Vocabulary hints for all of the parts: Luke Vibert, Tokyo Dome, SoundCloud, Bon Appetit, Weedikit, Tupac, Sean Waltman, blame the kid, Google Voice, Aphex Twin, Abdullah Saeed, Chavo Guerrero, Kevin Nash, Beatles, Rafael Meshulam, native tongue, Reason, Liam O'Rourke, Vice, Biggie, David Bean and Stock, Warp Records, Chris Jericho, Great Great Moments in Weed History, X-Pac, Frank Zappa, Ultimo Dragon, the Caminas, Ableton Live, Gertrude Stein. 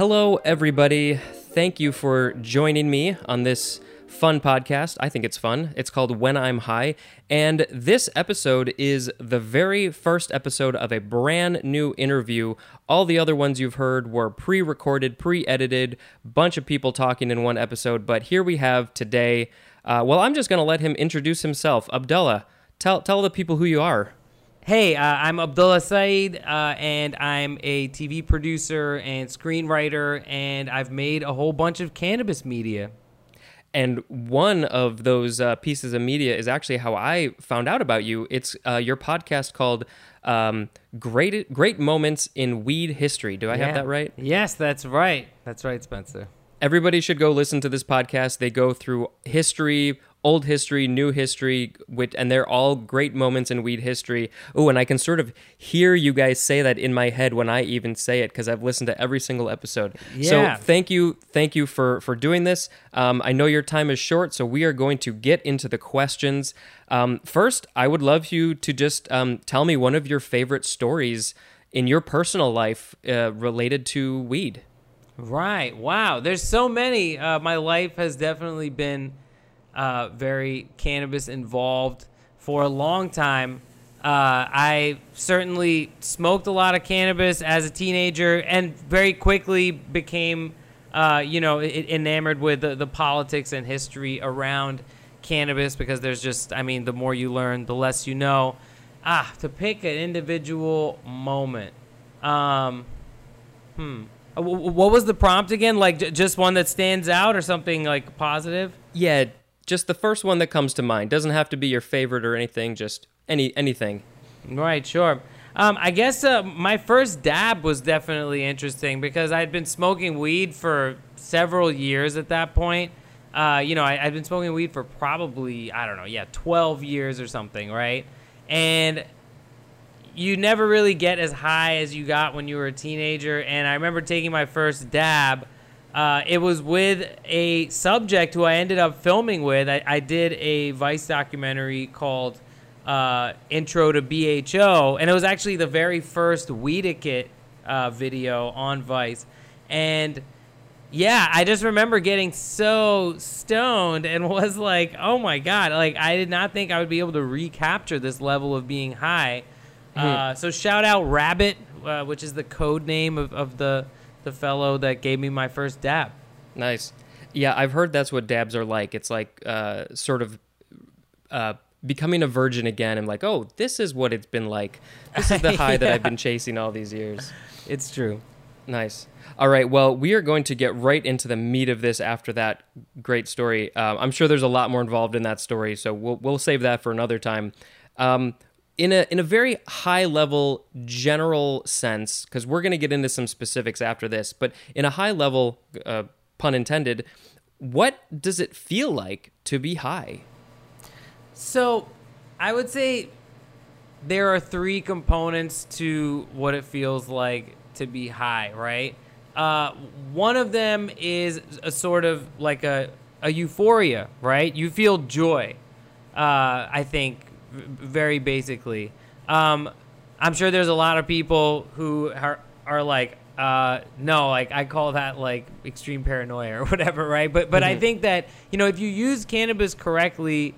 Hello, everybody. Thank you for joining me on this fun podcast. I think it's fun. It's called When I'm High, and this episode is the very first episode of a brand new interview. All the other ones you've heard were pre-recorded, pre-edited, bunch of people talking in one episode, but here we have today, I'm just going to let him introduce himself. Abdullah, tell the people who you are. Hey, I'm Abdullah Saeed, and I'm a TV producer and screenwriter, and I've made a whole bunch of cannabis media. And one of those pieces of media is actually how I found out about you. It's your podcast called Great Moments in Weed History. Do I have that right? Yes, that's right. That's right, Spencer. Everybody should go listen to this podcast. They go through history, old history, new history, and they're all great moments in weed history. Oh, and I can sort of hear you guys say that in my head when I even say it, because I've listened to every single episode. Yeah. So thank you for doing this. I know your time is short, so we are going to get into the questions. First, I would love you to just tell me one of your favorite stories in your personal life related to weed. Right. Wow. There's so many. My life has definitely been very cannabis involved for a long time. I certainly smoked a lot of cannabis as a teenager and very quickly became, enamored with the politics and history around cannabis, because there's just, the more you learn, the less you know. To pick an individual moment. What was the prompt again? Like just one that stands out or something like positive? Yeah. Just the first one that comes to mind. Doesn't have to be your favorite or anything, just anything. Right, sure. I guess my first dab was definitely interesting because I'd been smoking weed for several years at that point. I'd been smoking weed for probably, 12 years or something, right? And you never really get as high as you got when you were a teenager. And I remember taking my first dab. It was with a subject who I ended up filming with. I did a Vice documentary called Intro to BHO, and it was actually the very first Weedikit video on Vice. And yeah, I just remember getting so stoned and was like, oh my God, like I did not think I would be able to recapture this level of being high. So shout out Rabbit, which is the code name of the fellow that gave me my first dab. Nice. Yeah, I've heard that's what dabs are like. It's like becoming a virgin again. I'm like, oh, this is what it's been like. This is the high that I've been chasing all these years. It's true. Nice. All right, well, we are going to get right into the meat of this after that great story. I'm sure there's a lot more involved in that story, so we'll save that for another time. In a very high-level general sense, because we're going to get into some specifics after this, but in a high-level, pun intended, what does it feel like to be high? So I would say there are three components to what it feels like to be high, right? One of them is a sort of like a euphoria, right? You feel joy, I think. Very basically. I'm sure there's a lot of people who are like, no, like I call that like extreme paranoia or whatever, right? But I think that, if you use cannabis correctly,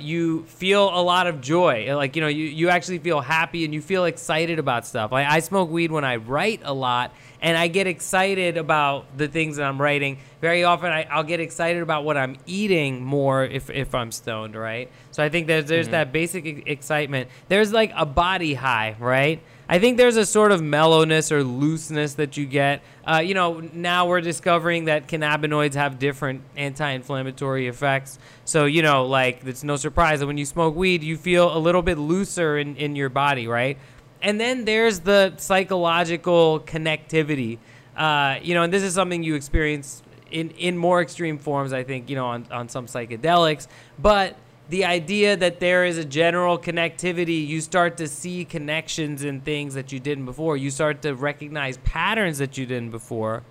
you feel a lot of joy. Like, you actually feel happy and you feel excited about stuff. Like, I smoke weed when I write a lot, and I get excited about the things that I'm writing. Very often I'll get excited about what I'm eating more if I'm stoned, right? So I think there's that basic excitement. There's like a body high, right? I think there's a sort of mellowness or looseness that you get. Now we're discovering that cannabinoids have different anti-inflammatory effects. So, like it's no surprise that when you smoke weed, you feel a little bit looser in your body, right? And then there's the psychological connectivity, and this is something you experience in more extreme forms, I think, on some psychedelics. But the idea that there is a general connectivity, you start to see connections in things that you didn't before. You start to recognize patterns that you didn't before.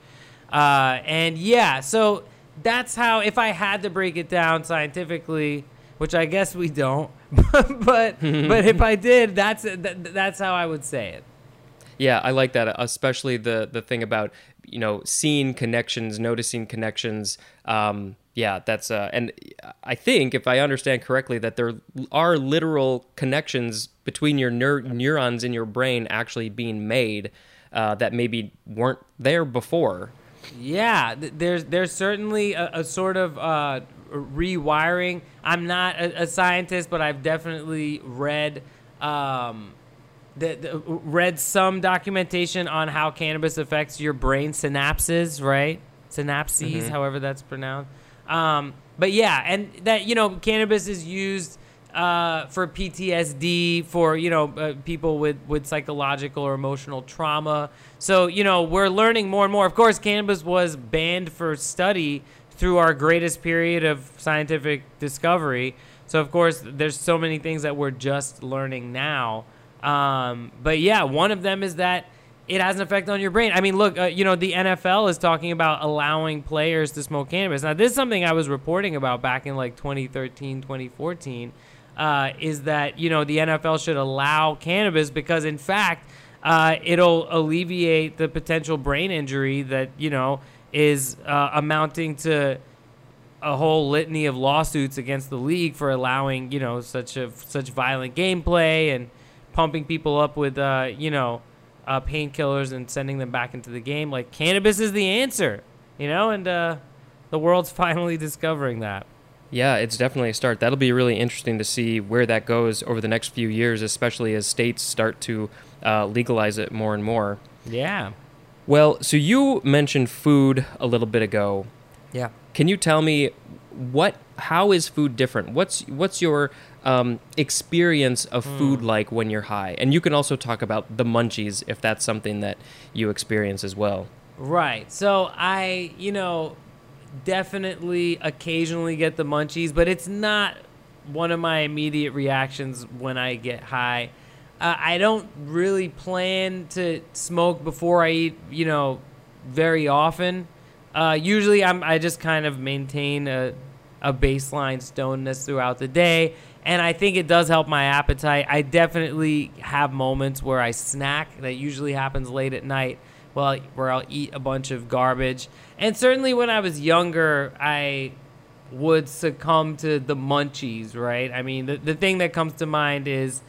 So that's how, if I had to break it down scientifically, which I guess we don't, but if I did, that's how I would say it. Yeah, I like that, especially the thing about, you know, seeing connections, noticing connections. Yeah, that's and I think, if I understand correctly, that there are literal connections between your neurons in your brain actually being made that maybe weren't there before. Yeah, there's certainly a sort of rewiring. I'm not a scientist, but I've definitely read read some documentation on how cannabis affects your brain synapses, right? Synapses, mm-hmm. however that's pronounced. But yeah, and that, you know, cannabis is used for PTSD, for, you know, people with psychological or emotional trauma. So, you know, we're learning more and more. Of course, cannabis was banned for study through our greatest period of scientific discovery. So, of course, there's so many things that we're just learning now. But yeah, one of them is that it has an effect on your brain. I mean, look, you know, the NFL is talking about allowing players to smoke cannabis. Now, this is something I was reporting about back in like 2013, 2014, is that, you know, the NFL should allow cannabis because, in fact, it'll alleviate the potential brain injury that, you know, is amounting to a whole litany of lawsuits against the league for allowing, you know, such violent gameplay and pumping people up with, you know, painkillers and sending them back into the game. Like, cannabis is the answer, you know, and the world's finally discovering that. Yeah, it's definitely a start. That'll be really interesting to see where that goes over the next few years, especially as states start to legalize it more and more. Yeah. Well, so you mentioned food a little bit ago. Yeah. Can you tell me how is food different? What's your experience of food like when you're high? And you can also talk about the munchies if that's something that you experience as well. Right. So I, you know, definitely occasionally get the munchies, but it's not one of my immediate reactions when I get high. I don't really plan to smoke before I eat, you know, very often. Usually I just kind of maintain a baseline stonedness throughout the day, and I think it does help my appetite. I definitely have moments where I snack. That usually happens late at night, where I'll eat a bunch of garbage. And certainly when I was younger, I would succumb to the munchies, right? I mean, the thing that comes to mind is,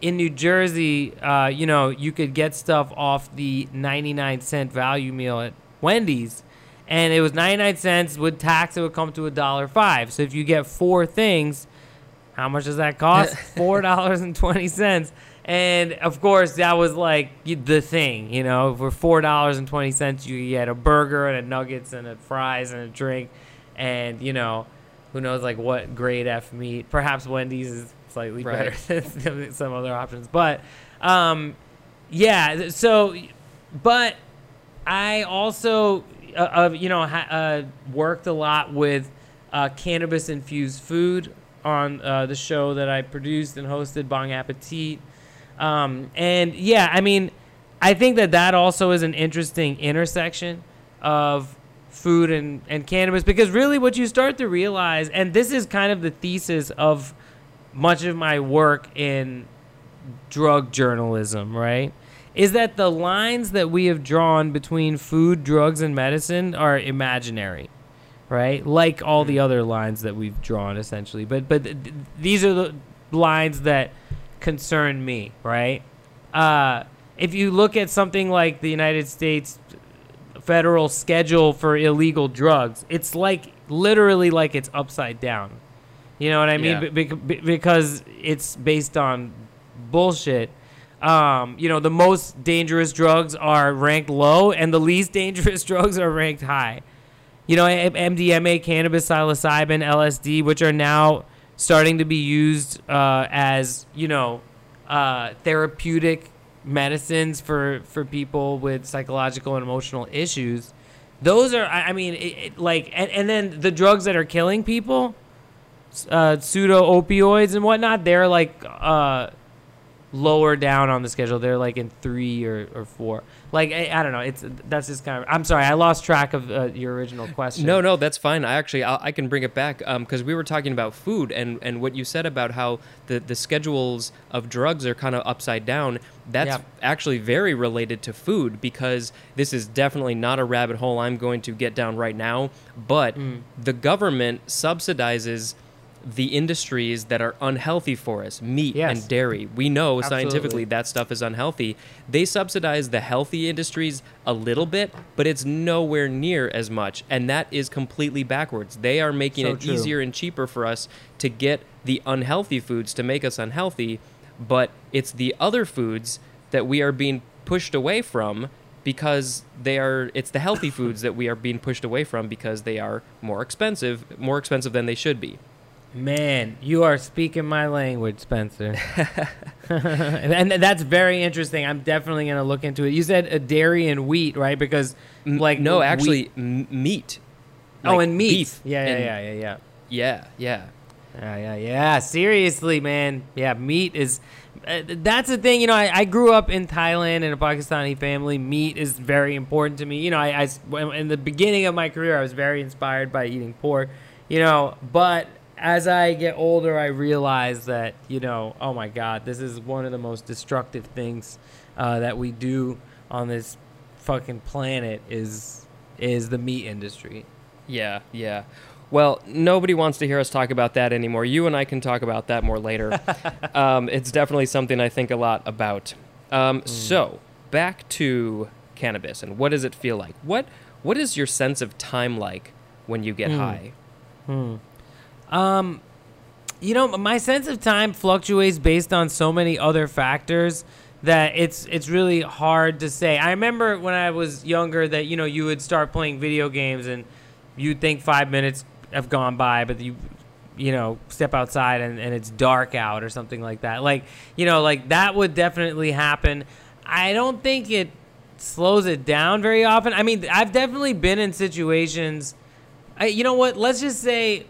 in New Jersey, you know, you could get stuff off the 99-cent value meal at Wendy's. And it was 99 cents. With tax, it would come to $1.05. So if you get four things, how much does that cost? $4.20. And, of course, that was, like, the thing, you know. For $4.20, you get a burger and a nuggets and a fries and a drink. And, you know, who knows, like, what grade F meat. Perhaps Wendy's is slightly better than some other options. But, yeah, so – but I also – you know, worked a lot with cannabis-infused food on the show that I produced and hosted, Bon Appetit. And, yeah, I mean, I think that also is an interesting intersection of food and cannabis, because really what you start to realize, and this is kind of the thesis of much of my work in drug journalism, right? Is that the lines that we have drawn between food, drugs, and medicine are imaginary, right? Like all the other lines that we've drawn, essentially. But these are the lines that concern me, right? If you look at something like the United States federal schedule for illegal drugs, it's like literally like it's upside down. You know what I mean? Yeah. Because it's based on bullshit. You know, the most dangerous drugs are ranked low and the least dangerous drugs are ranked high. You know, MDMA, cannabis, psilocybin, LSD, which are now starting to be used as, you know, therapeutic medicines for people with psychological and emotional issues. Those are, I mean, and then the drugs that are killing people, pseudo opioids and whatnot, they're like lower down on the schedule. They're like in 3 or 4. Like, I don't know. It's that's just kind of. I'm sorry, I lost track of your original question. No, that's fine. I can bring it back because we were talking about food and what you said about how the schedules of drugs are kind of upside down. That's actually very related to food, because this is definitely not a rabbit hole I'm going to get down right now. But the government subsidizes the industries that are unhealthy for us, meat and dairy. We know scientifically that stuff is unhealthy. They subsidize the healthy industries a little bit, but it's nowhere near as much. And that is completely backwards. They are making it easier and cheaper for us to get the unhealthy foods to make us unhealthy, but it's the other foods that we are being pushed away from because they are, it's the healthy foods that we are being pushed away from because they are more expensive than they should be. Man, you are speaking my language, Spencer. And that's very interesting. I'm definitely going to look into it. You said dairy and wheat, right? Because like no, actually meat. Like oh, and meat. Beef. Yeah. Seriously, man. Yeah, meat is that's the thing. You know, I grew up in Thailand in a Pakistani family. Meat is very important to me. You know, I in the beginning of my career, I was very inspired by eating pork, you know, but as I get older, I realize that, you know, oh my God, this is one of the most destructive things that we do on this fucking planet is the meat industry. Yeah. Well, nobody wants to hear us talk about that anymore. You and I can talk about that more later. It's definitely something I think a lot about. So back to cannabis and what does it feel like? What is your sense of time like when you get high? You know, my sense of time fluctuates based on so many other factors that it's really hard to say. I remember when I was younger that, you know, you would start playing video games and you'd think 5 minutes have gone by, but you know, step outside and it's dark out or something like that. Like, you know, like that would definitely happen. I don't think it slows it down very often. I mean, I've definitely been in situations. You know what? Let's just say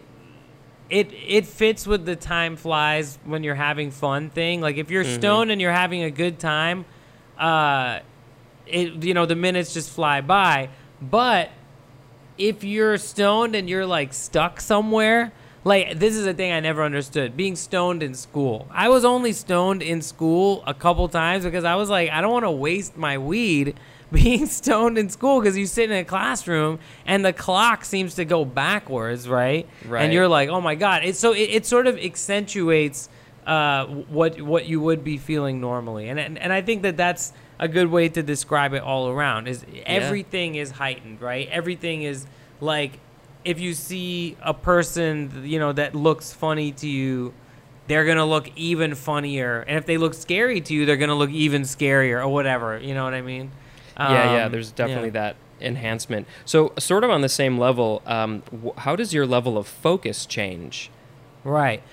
it fits with the time flies when you're having fun thing. Like if you're stoned and you're having a good time, you know, the minutes just fly by. But if you're stoned and you're like stuck somewhere, like this is a thing I never understood. Being stoned in school. I was only stoned in school a couple times because I was like, I don't want to waste my weed being stoned in school, because you sit in a classroom and the clock seems to go backwards, right? And you're like, oh my God. It sort of accentuates what you would be feeling normally. And I think that that's a good way to describe it all around, is everything is heightened, right? Everything is like, if you see a person, you know, that looks funny to you, they're going to look even funnier. And if they look scary to you, they're going to look even scarier or whatever. You know what I mean? Yeah, there's definitely that enhancement. So sort of on the same level, how does your level of focus change? Right.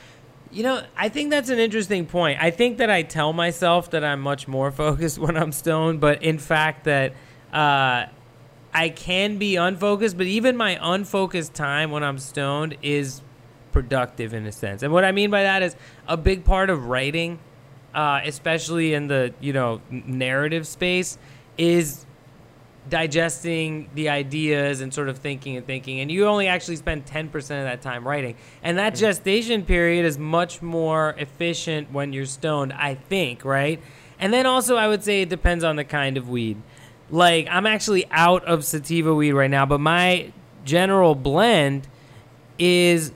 You know, I think that's an interesting point. I think that I tell myself that I'm much more focused when I'm stoned, but in fact that I can be unfocused, but even my unfocused time when I'm stoned is productive in a sense. And what I mean by that is a big part of writing, especially in the, you know, narrative space, is digesting the ideas and sort of thinking. And you only actually spend 10% of that time writing. And that gestation period is much more efficient when you're stoned, I think, right? And then also I would say it depends on the kind of weed. Like, I'm actually out of sativa weed right now, but my general blend is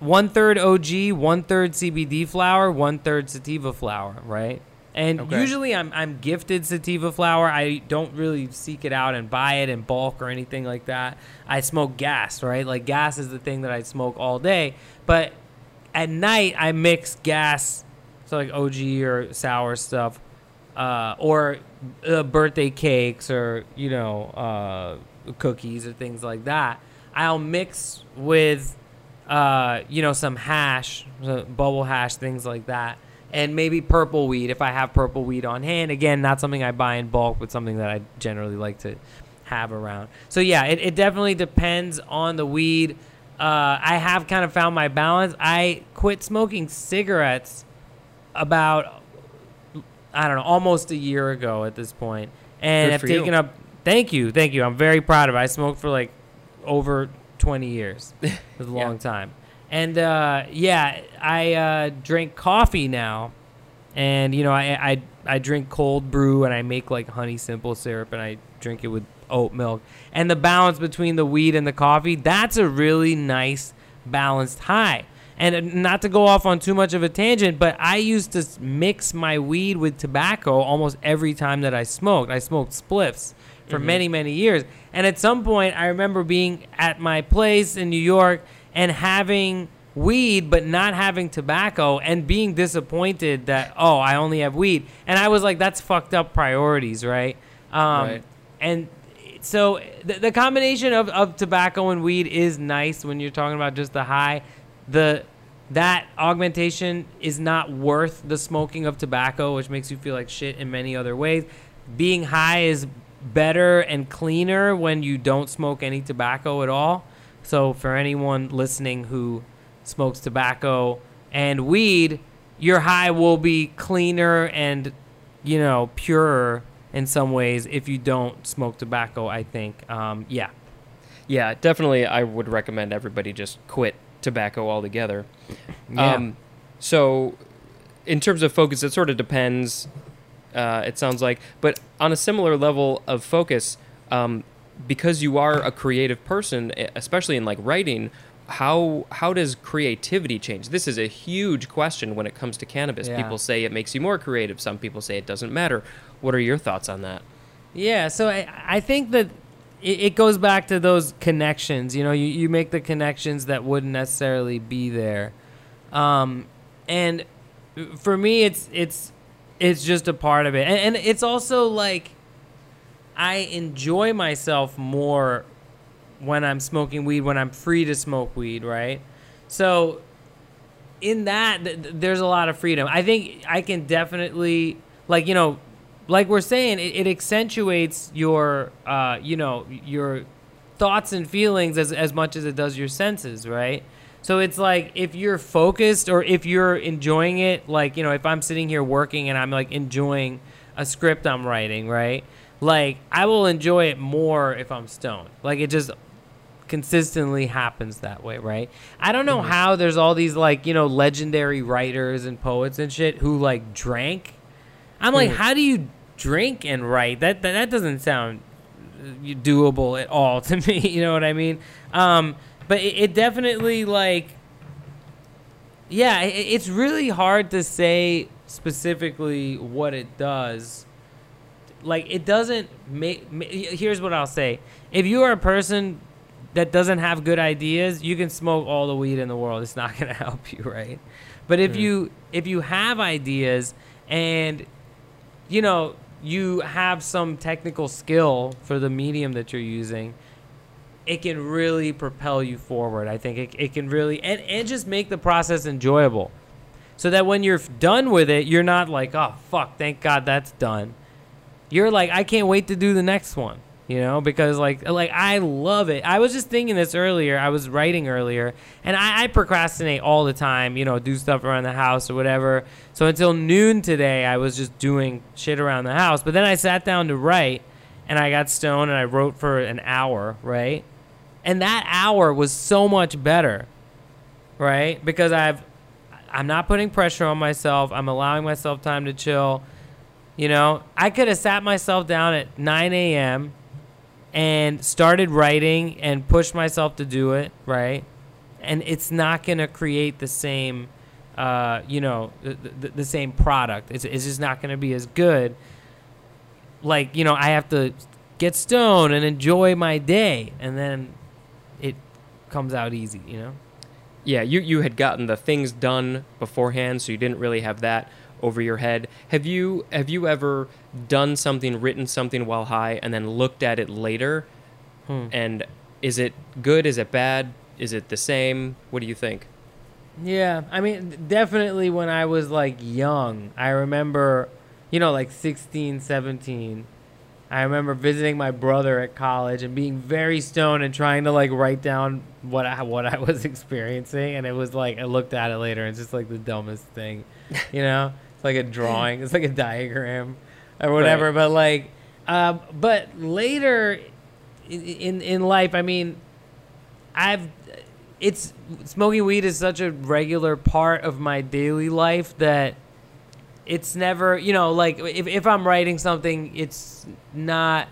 1/3 OG, 1/3 CBD flower, 1/3 sativa flower, right? And usually I'm gifted sativa flower. I don't really seek it out and buy it in bulk or anything like that. I smoke gas, right? Like gas is the thing that I smoke all day. But at night I mix gas, so like OG or sour stuff, or birthday cakes or, you know, cookies or things like that. I'll mix with, you know, some hash, bubble hash, things like that. And maybe purple weed, if I have purple weed on hand. Again, not something I buy in bulk, but something that I generally like to have around. So, yeah, it definitely depends on the weed. I have kind of found my balance. I quit smoking cigarettes about I don't know, almost a year ago at this point. And I've taken up, thank you. I'm very proud of it. I smoked for like over 20 years. It was a long time. And yeah, I drink coffee now. And, you know, I drink cold brew and I make like honey simple syrup and I drink it with oat milk. And the balance between the weed and the coffee, that's a really nice balanced high. And not to go off on too much of a tangent, but I used to mix my weed with tobacco almost every time that I smoked. I smoked spliffs for many, many years. And at some point, I remember being at my place in New York and having weed but not having tobacco and being disappointed that, oh, I only have weed. And I was like, that's fucked up priorities, right? And so the combination of tobacco and weed is nice when you're talking about just the high. That augmentation is not worth the smoking of tobacco, which makes you feel like shit in many other ways. Being high is better and cleaner when you don't smoke any tobacco at all. So for anyone listening who smokes tobacco and weed, your high will be cleaner and, you know, purer in some ways if you don't smoke tobacco, I think. Yeah, definitely I would recommend everybody just quit tobacco altogether. So in terms of focus, it sort of depends, it sounds like, but on a similar level of focus, because you are a creative person, especially in like writing, how does creativity change? This is a huge question when it comes to cannabis. People say it makes you more creative, some people say it doesn't matter. What are your thoughts on that? So I think that it goes back to those connections. You know, you make the connections that wouldn't necessarily be there. And for me, it's just a part of it. And it's also like I enjoy myself more when I'm smoking weed, when I'm free to smoke weed, right? So in that, there's a lot of freedom. I think I can definitely, like, you know, like we're saying, it accentuates your, you know, your thoughts and feelings as much as it does your senses, right? So it's like if you're focused or if you're enjoying it, like, you know, if I'm sitting here working and I'm, like, enjoying a script I'm writing, right? Like, I will enjoy it more if I'm stoned. Like, it just consistently happens that way, right? I don't know how there's all these, like, you know, legendary writers and poets and shit who, like, drank. I'm like, how do you drink and write? That doesn't sound doable at all to me. You know what I mean? But it definitely, like, yeah, it's really hard to say specifically what it does. Like, it doesn't make. Here's what I'll say: if you are a person that doesn't have good ideas, you can smoke all the weed in the world. It's not going to help you, right? But if you have ideas and you know, you have some technical skill for the medium that you're using, it can really propel you forward. I think it can really, and just make the process enjoyable so that when you're done with it, you're not like, oh, fuck, thank God that's done. You're like, I can't wait to do the next one, you know, because like I love it. I was just thinking this earlier. I was writing earlier, and I procrastinate all the time, you know, do stuff around the house or whatever. So until noon today, I was just doing shit around the house. But then I sat down to write, and I got stoned, and I wrote for an hour, right? And that hour was so much better, right? Because I'm not putting pressure on myself. I'm allowing myself time to chill. You know, I could have sat myself down at 9 a.m. and started writing and pushed myself to do it, right? And it's not going to create the same... you know, the same product. It's just not going to be as good. Like, you know, I have to get stoned and enjoy my day, and then it comes out easy, you know? Yeah, you had gotten the things done beforehand, so you didn't really have that over your head. Have you ever done something, written something while high, and then looked at it later? And is it good? Is it bad? Is it the same? What do you think? Yeah, I mean, definitely when I was, like, young, I remember, you know, like 16, 17, I remember visiting my brother at college and being very stoned and trying to, like, write down what I was experiencing, and it was, like, I looked at it later, and it's just, like, the dumbest thing, you know? It's like a drawing. It's like a diagram or whatever. Right. But like, but later in life, I mean, it's smoking weed is such a regular part of my daily life that it's never, you know, like if I'm writing something, it's not.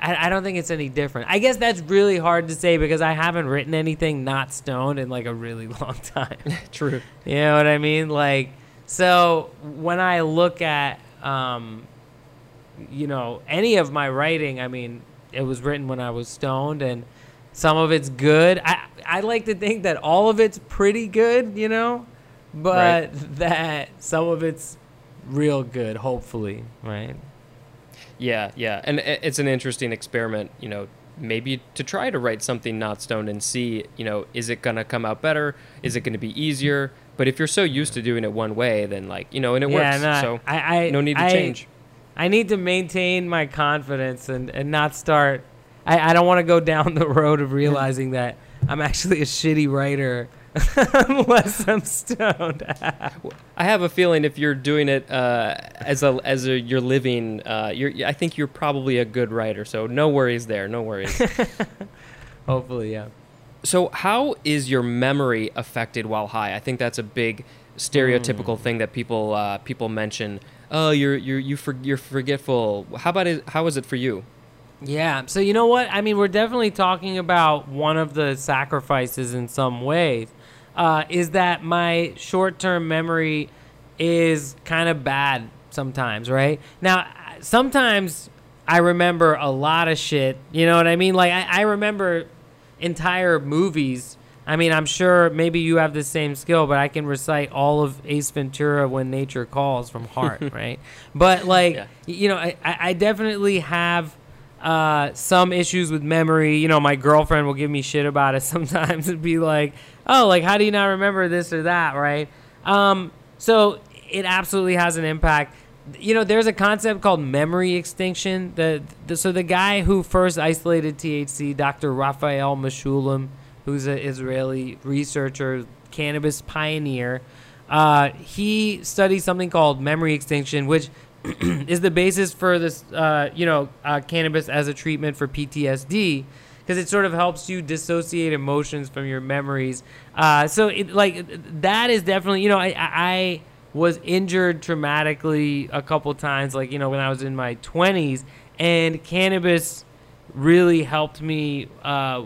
I don't think it's any different. I guess that's really hard to say because I haven't written anything not stoned in like a really long time. True. You know what I mean? Like, so when I look at, you know, any of my writing, I mean, it was written when I was stoned and some of it's good. I like to think that all of it's pretty good, you know, but right. that some of it's real good, hopefully. Right. Yeah, yeah, and it's an interesting experiment, you know, maybe to try to write something not stoned and see, you know, is it going to come out better? Is it going to be easier? But if you're so used to doing it one way, then like, you know, and it works, no, so I no need to change. I need to maintain my confidence and not start, I don't want to go down the road of realizing that I'm actually a shitty writer unless I'm stoned. I have a feeling if you're doing it as you're living, I think you're probably a good writer. So no worries there. No worries. Hopefully, yeah. So how is your memory affected while high? I think that's a big stereotypical thing that people people mention. Oh, you're forgetful. How is it for you? Yeah. So you know what? I mean, we're definitely talking about one of the sacrifices in some ways. Is that my short-term memory is kind of bad sometimes, right? Now, sometimes I remember a lot of shit, you know what I mean? Like, I remember entire movies. I mean, I'm sure maybe you have the same skill, but I can recite all of Ace Ventura, When Nature Calls from heart, right? But, like, yeah. You know, I definitely have some issues with memory. You know, my girlfriend will give me shit about it sometimes and be like, oh, like, how do you not remember this or that, right? So it absolutely has an impact. You know, there's a concept called memory extinction. So the guy who first isolated THC, Dr. Rafael Meshulam, who's an Israeli researcher, cannabis pioneer, he studied something called memory extinction, which is the basis for this, you know, cannabis as a treatment for PTSD, because it sort of helps you dissociate emotions from your memories. So, like, that is definitely, you know, I was injured traumatically a couple times, like, you know, when I was in my 20s, and cannabis really helped me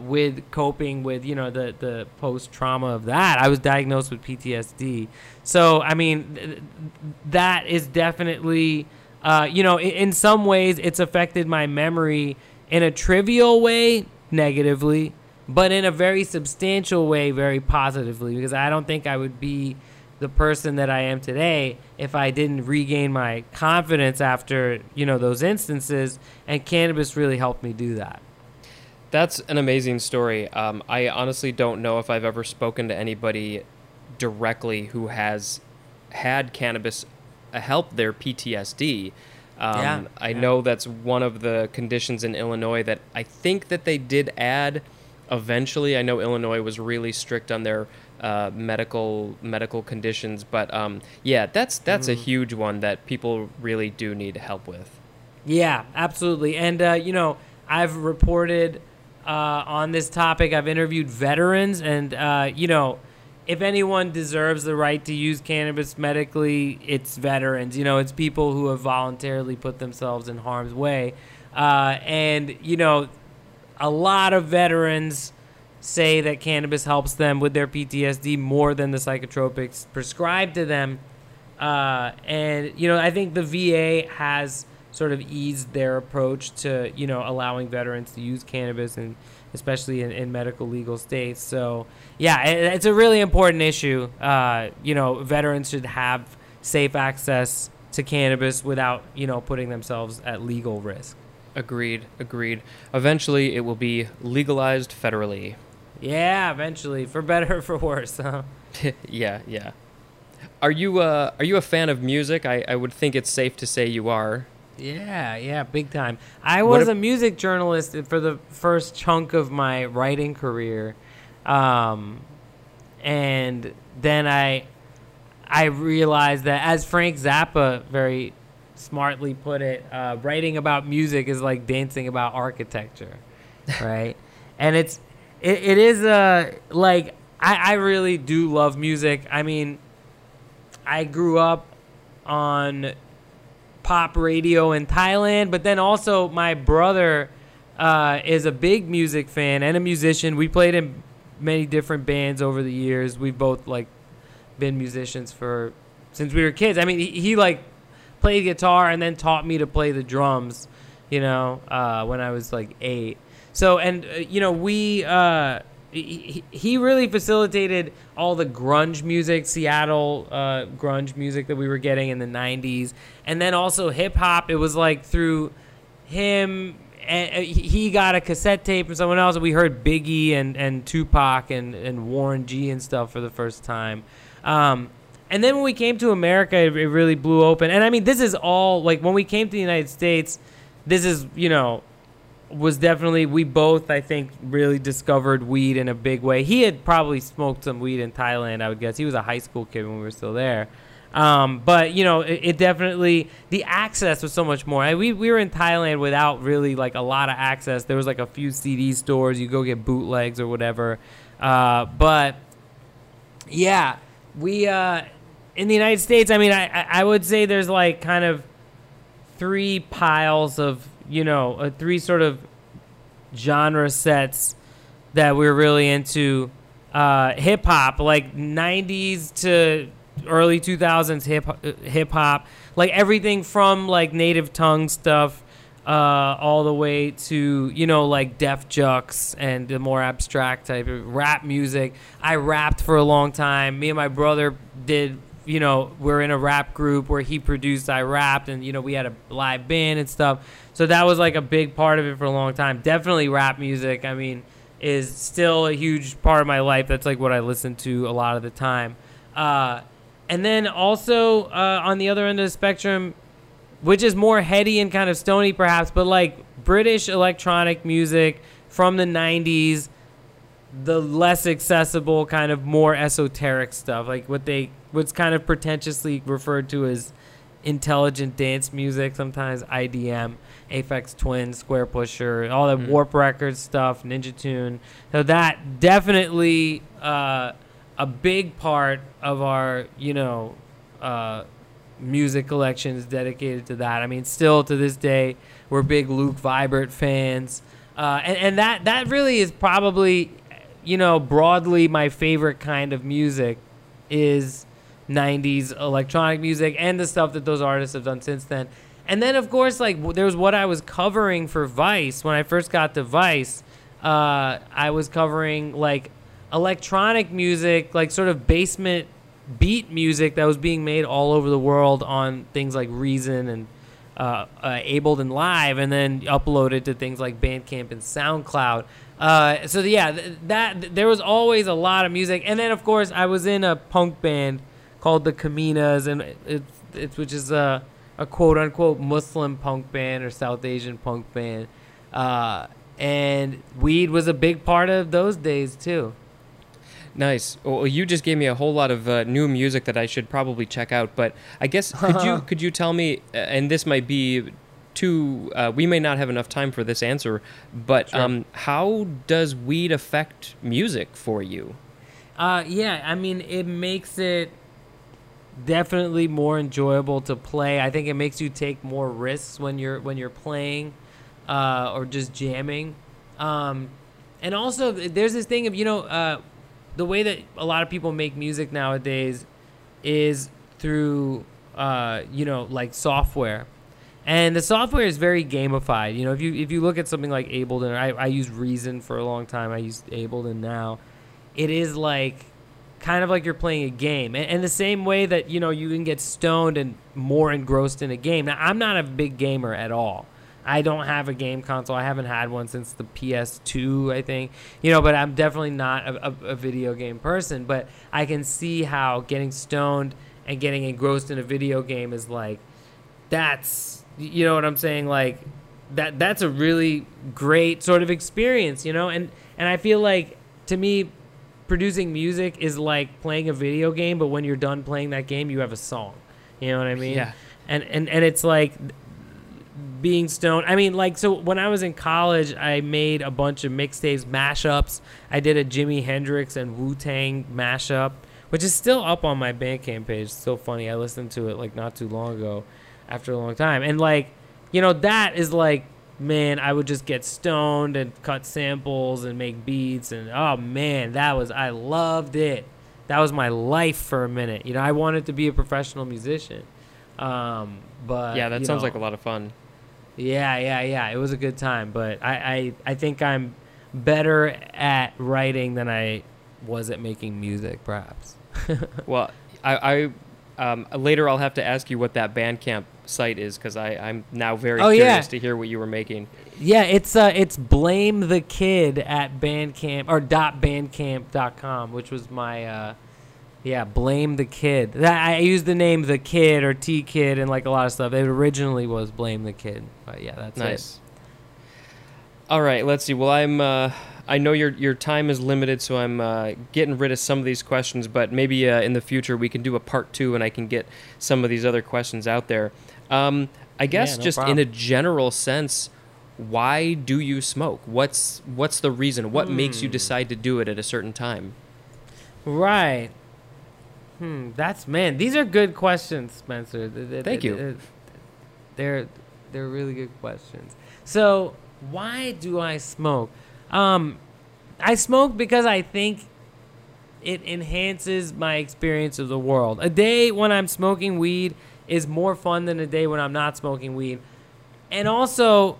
with coping with, you know, the post-trauma of that. I was diagnosed with PTSD. So, I mean, that is definitely, you know, in some ways it's affected my memory in a trivial way negatively, but in a very substantial way, very positively, because I don't think I would be the person that I am today if I didn't regain my confidence after, you know, those instances, and cannabis really helped me do that. That's an amazing story. I honestly don't know if I've ever spoken to anybody directly who has had cannabis help their PTSD. I know that's one of the conditions in Illinois that I think that they did add eventually. I know Illinois was really strict on their medical conditions, but yeah, that's a huge one that people really do need help with. Yeah, absolutely. And you know, I've reported on this topic. I've interviewed veterans, and you know, if anyone deserves the right to use cannabis medically, it's veterans. You know, it's people who have voluntarily put themselves in harm's way, and you know, a lot of veterans say that cannabis helps them with their PTSD more than the psychotropics prescribed to them. And, you know, I think the VA has sort of eased their approach to, you know, allowing veterans to use cannabis, and especially in medical legal states. So, yeah, it's a really important issue. You know, veterans should have safe access to cannabis without, you know, putting themselves at legal risk. Agreed. Agreed. Eventually, it will be legalized federally. Yeah, eventually, for better or for worse. Huh? Yeah, yeah. Are you a fan of music? I would think it's safe to say you are. Yeah, yeah, big time. I was a music journalist for the first chunk of my writing career, and then I I realized that, as Frank Zappa very smartly put it, writing about music is like dancing about architecture, right? And it is, like, I really do love music. I mean, I grew up on pop radio in Thailand, but then also my brother is a big music fan and a musician. We played in many different bands over the years. We've both, like, been musicians for since we were kids. I mean, he like played guitar and then taught me to play the drums, you know, when I was like 8. So, and you know, we he really facilitated all the grunge music, Seattle grunge music that we were getting in the 90s, and then also hip hop. It was like through him, and he got a cassette tape from someone else, and we heard Biggie and Tupac and Warren G and stuff for the first time. And then when we came to America, it really blew open. And I mean, this is all, like, when we came to the United States, this is, you know, was definitely, we both, I think, really discovered weed in a big way. He had probably smoked some weed in Thailand, I would guess. He was a high school kid when we were still there. But, you know, it definitely, the access was so much more. We were in Thailand without really, like, a lot of access. There was, like, a few CD stores. You go get bootlegs or whatever. But, yeah. We, in the United States, I mean, I would say there's like kind of three piles of, you know, three sort of genre sets that we're really into. Hip hop, like 90s to early 2000s hip hop, like everything from like native tongue stuff all the way to, you know, like Def Jux and the more abstract type of rap music. I rapped for a long time. Me and my brother did, you know, we're in a rap group where he produced, I rapped, and, you know, we had a live band and stuff. So that was like a big part of it for a long time. Definitely rap music, I mean, is still a huge part of my life. That's like what I listen to a lot of the time. And then also on the other end of the spectrum, which is more heady and kind of stony perhaps, but like British electronic music from the 90s, the less accessible kind of more esoteric stuff, like what's kind of pretentiously referred to as intelligent dance music, sometimes IDM, Aphex Twin, Squarepusher, all that Warp Records stuff, Ninja Tune. So that definitely a big part of our, you know, music collections dedicated to that. I mean, still to this day, we're big Luke Vibert fans. And that really is probably, you know, broadly my favorite kind of music is 90s electronic music and the stuff that those artists have done since then. And then, of course, like there's what I was covering for Vice. When I first got to Vice, I was covering like electronic music, like sort of basement beat music that was being made all over the world on things like Reason and Ableton Live, and then uploaded to things like Bandcamp and SoundCloud. So yeah, there was always a lot of music. And then of course I was in a punk band called the Caminas, and it's which is a quote unquote Muslim punk band or South Asian punk band, and weed was a big part of those days too. Nice. Well, you just gave me a whole lot of new music that I should probably check out. But I guess could you tell me? And this might be too. We may not have enough time for this answer. But sure. How does weed affect music for you? Yeah, I mean, it makes it definitely more enjoyable to play. I think it makes you take more risks when you're playing or just jamming. And also, there's this thing of, you know. The way that a lot of people make music nowadays is through, you know, like software, and the software is very gamified. You know, if you look at something like Ableton, or I used Reason for a long time. I use Ableton now. It is like kind of like you're playing a game, and the same way that, you know, you can get stoned and more engrossed in a game. Now, I'm not a big gamer at all. I don't have a game console. I haven't had one since the PS2, I think. You know, but I'm definitely not a video game person. But I can see how getting stoned and getting engrossed in a video game is like, that's, you know what I'm saying? Like, that's a really great sort of experience, you know? And I feel like, to me, producing music is like playing a video game, but when you're done playing that game, you have a song. You know what I mean? Yeah. And it's like being stoned. I mean, like, so when I was in college, I made a bunch of mixtapes, mashups. I did a Jimi Hendrix and Wu-Tang mashup, which is still up on my Bandcamp page. It's so funny. I listened to it, like, not too long ago after a long time. And, like, you know, that is, like, man, I would just get stoned and cut samples and make beats. And, oh, man, that was, I loved it. That was my life for a minute. You know, I wanted to be a professional musician. But yeah, that sounds like a lot of fun. Yeah. It was a good time, but I think I'm better at writing than I was at making music, perhaps. Well, I later I'll have to ask you what that Bandcamp site is, because I'm now very curious to hear what you were making. Yeah, it's blame the kid at Bandcamp or .bandcamp.com, which was my blame the kid. That I used the name the kid or T Kid and like a lot of stuff. It originally was blame the kid, but yeah, that's nice. All right, let's see. Well, I know your time is limited, so I'm getting rid of some of these questions. But maybe in the future we can do a part two, and I can get some of these other questions out there. I guess just problem. In a general sense, why do you smoke? What's the reason? What makes you decide to do it at a certain time? Right. These are good questions, Spencer. Thank you. They're really good questions. So why do I smoke? I smoke because I think it enhances my experience of the world. A day when I'm smoking weed is more fun than a day when I'm not smoking weed. And also,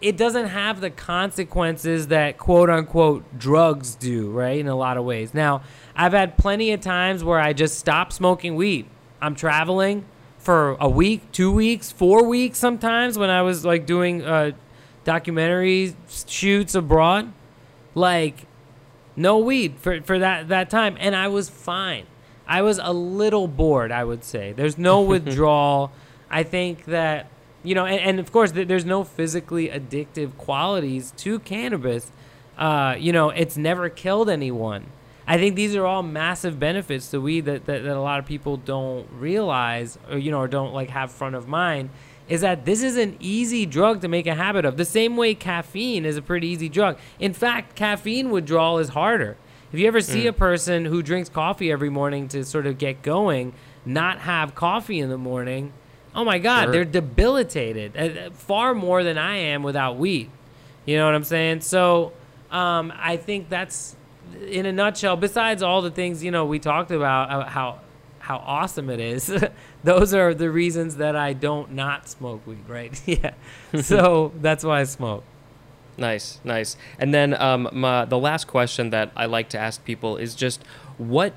it doesn't have the consequences that quote-unquote drugs do, right, in a lot of ways. Now, I've had plenty of times where I just stop smoking weed. I'm traveling for a week, 2 weeks, 4 weeks sometimes when I was, like, doing documentary shoots abroad. Like, no weed for that time. And I was fine. I was a little bored, I would say. There's no withdrawal. I think that, you know, and of course, there's no physically addictive qualities to cannabis. You know, it's never killed anyone. I think these are all massive benefits to weed that a lot of people don't realize or, you know, or don't like have front of mind, is that this is an easy drug to make a habit of. The same way caffeine is a pretty easy drug. In fact, caffeine withdrawal is harder. If you ever see a person who drinks coffee every morning to sort of get going, not have coffee in the morning, oh my God, sure, they're debilitated far more than I am without weed. You know what I'm saying? So I think that's, in a nutshell, besides all the things, you know, we talked about how awesome it is, those are the reasons that I don't not smoke weed, right? Yeah. So that's why I smoke. Nice. And then the last question that I like to ask people is just what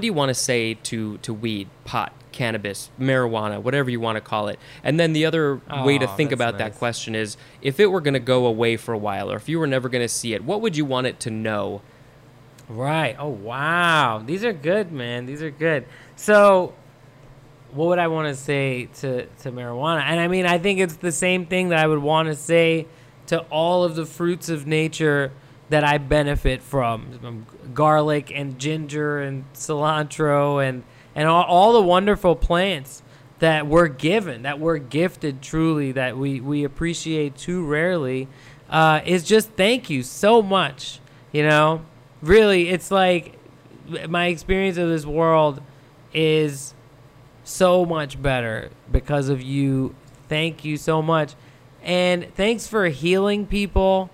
do you want to say to weed, pot, cannabis, marijuana, whatever you want to call it? And then the other way to think about that question is, if it were going to go away for a while, or if you were never going to see it, what would you want it to know? Right. Oh, wow. These are good, man. These are good. So what would I want to say to marijuana? And I mean, I think it's the same thing that I would want to say to all of the fruits of nature that I benefit from garlic and ginger and cilantro and all the wonderful plants that we're given, that we're gifted truly, that we appreciate too rarely, is just thank you so much, you know? Really, it's like my experience of this world is so much better because of you. Thank you so much. And thanks for healing people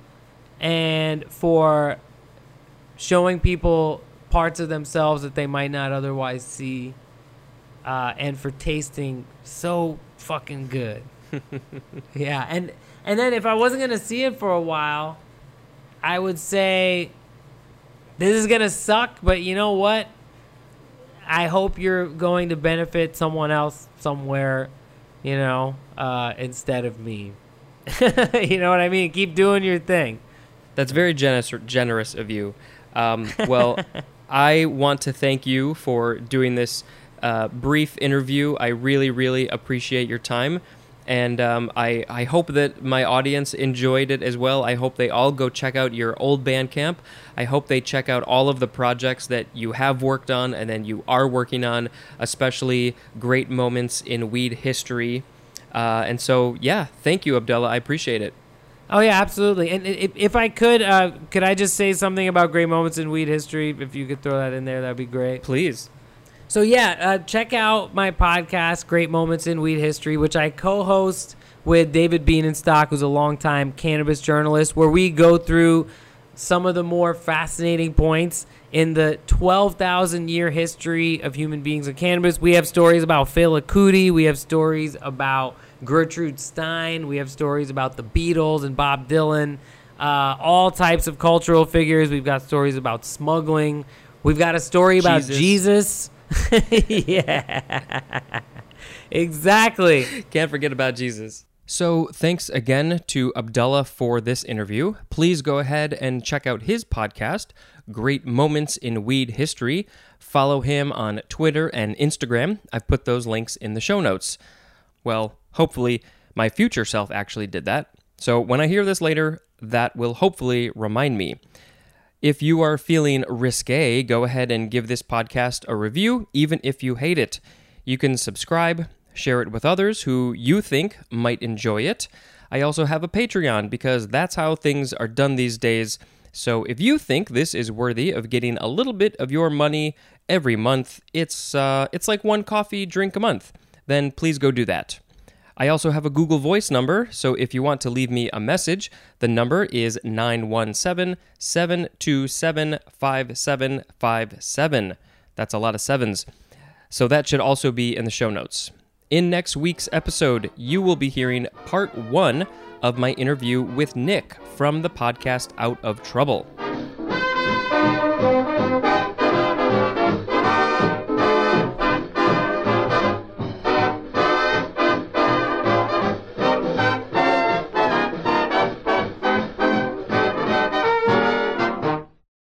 and for showing people parts of themselves that they might not otherwise see, and for tasting so fucking good. Yeah. And then if I wasn't going to see it for a while, I would say, this is going to suck, but you know what? I hope you're going to benefit someone else somewhere, you know, instead of me. You know what I mean? Keep doing your thing. That's very generous of you. Well, I want to thank you for doing this brief interview. I really, really appreciate your time. And I hope that my audience enjoyed it as well. I hope they all go check out your old Bandcamp. I hope they check out all of the projects that you have worked on and then you are working on, especially Great Moments in Weed History. And so, yeah, thank you, Abdullah. I appreciate it. Oh, yeah, absolutely. And if I could I just say something about Great Moments in Weed History? If you could throw that in there, that'd be great. Please. So, yeah, check out my podcast, Great Moments in Weed History, which I co-host with David Bean and Stock, who's a longtime cannabis journalist, where we go through some of the more fascinating points in the 12,000-year history of human beings and cannabis. We have stories about Fela Kuti. We have stories about Gertrude Stein. We have stories about the Beatles and Bob Dylan, all types of cultural figures. We've got stories about smuggling. We've got a story about Jesus. Yeah, exactly. Can't forget about Jesus. So thanks again to Abdullah for this interview. Please go ahead and check out his podcast, Great Moments in Weed History. Follow him on Twitter and Instagram. I've put those links in the show notes. Well, hopefully my future self actually did that. So when I hear this later, that will hopefully remind me. If you are feeling risque, go ahead and give this podcast a review, even if you hate it. You can subscribe, share it with others who you think might enjoy it. I also have a Patreon because that's how things are done these days. So if you think this is worthy of getting a little bit of your money every month, it's like one coffee drink a month, then please go do that. I also have a Google Voice number, so if you want to leave me a message, the number is 917-727-5757. That's a lot of sevens. So that should also be in the show notes. In next week's episode, you will be hearing part 1 of my interview with Nick from the podcast Out of Trouble.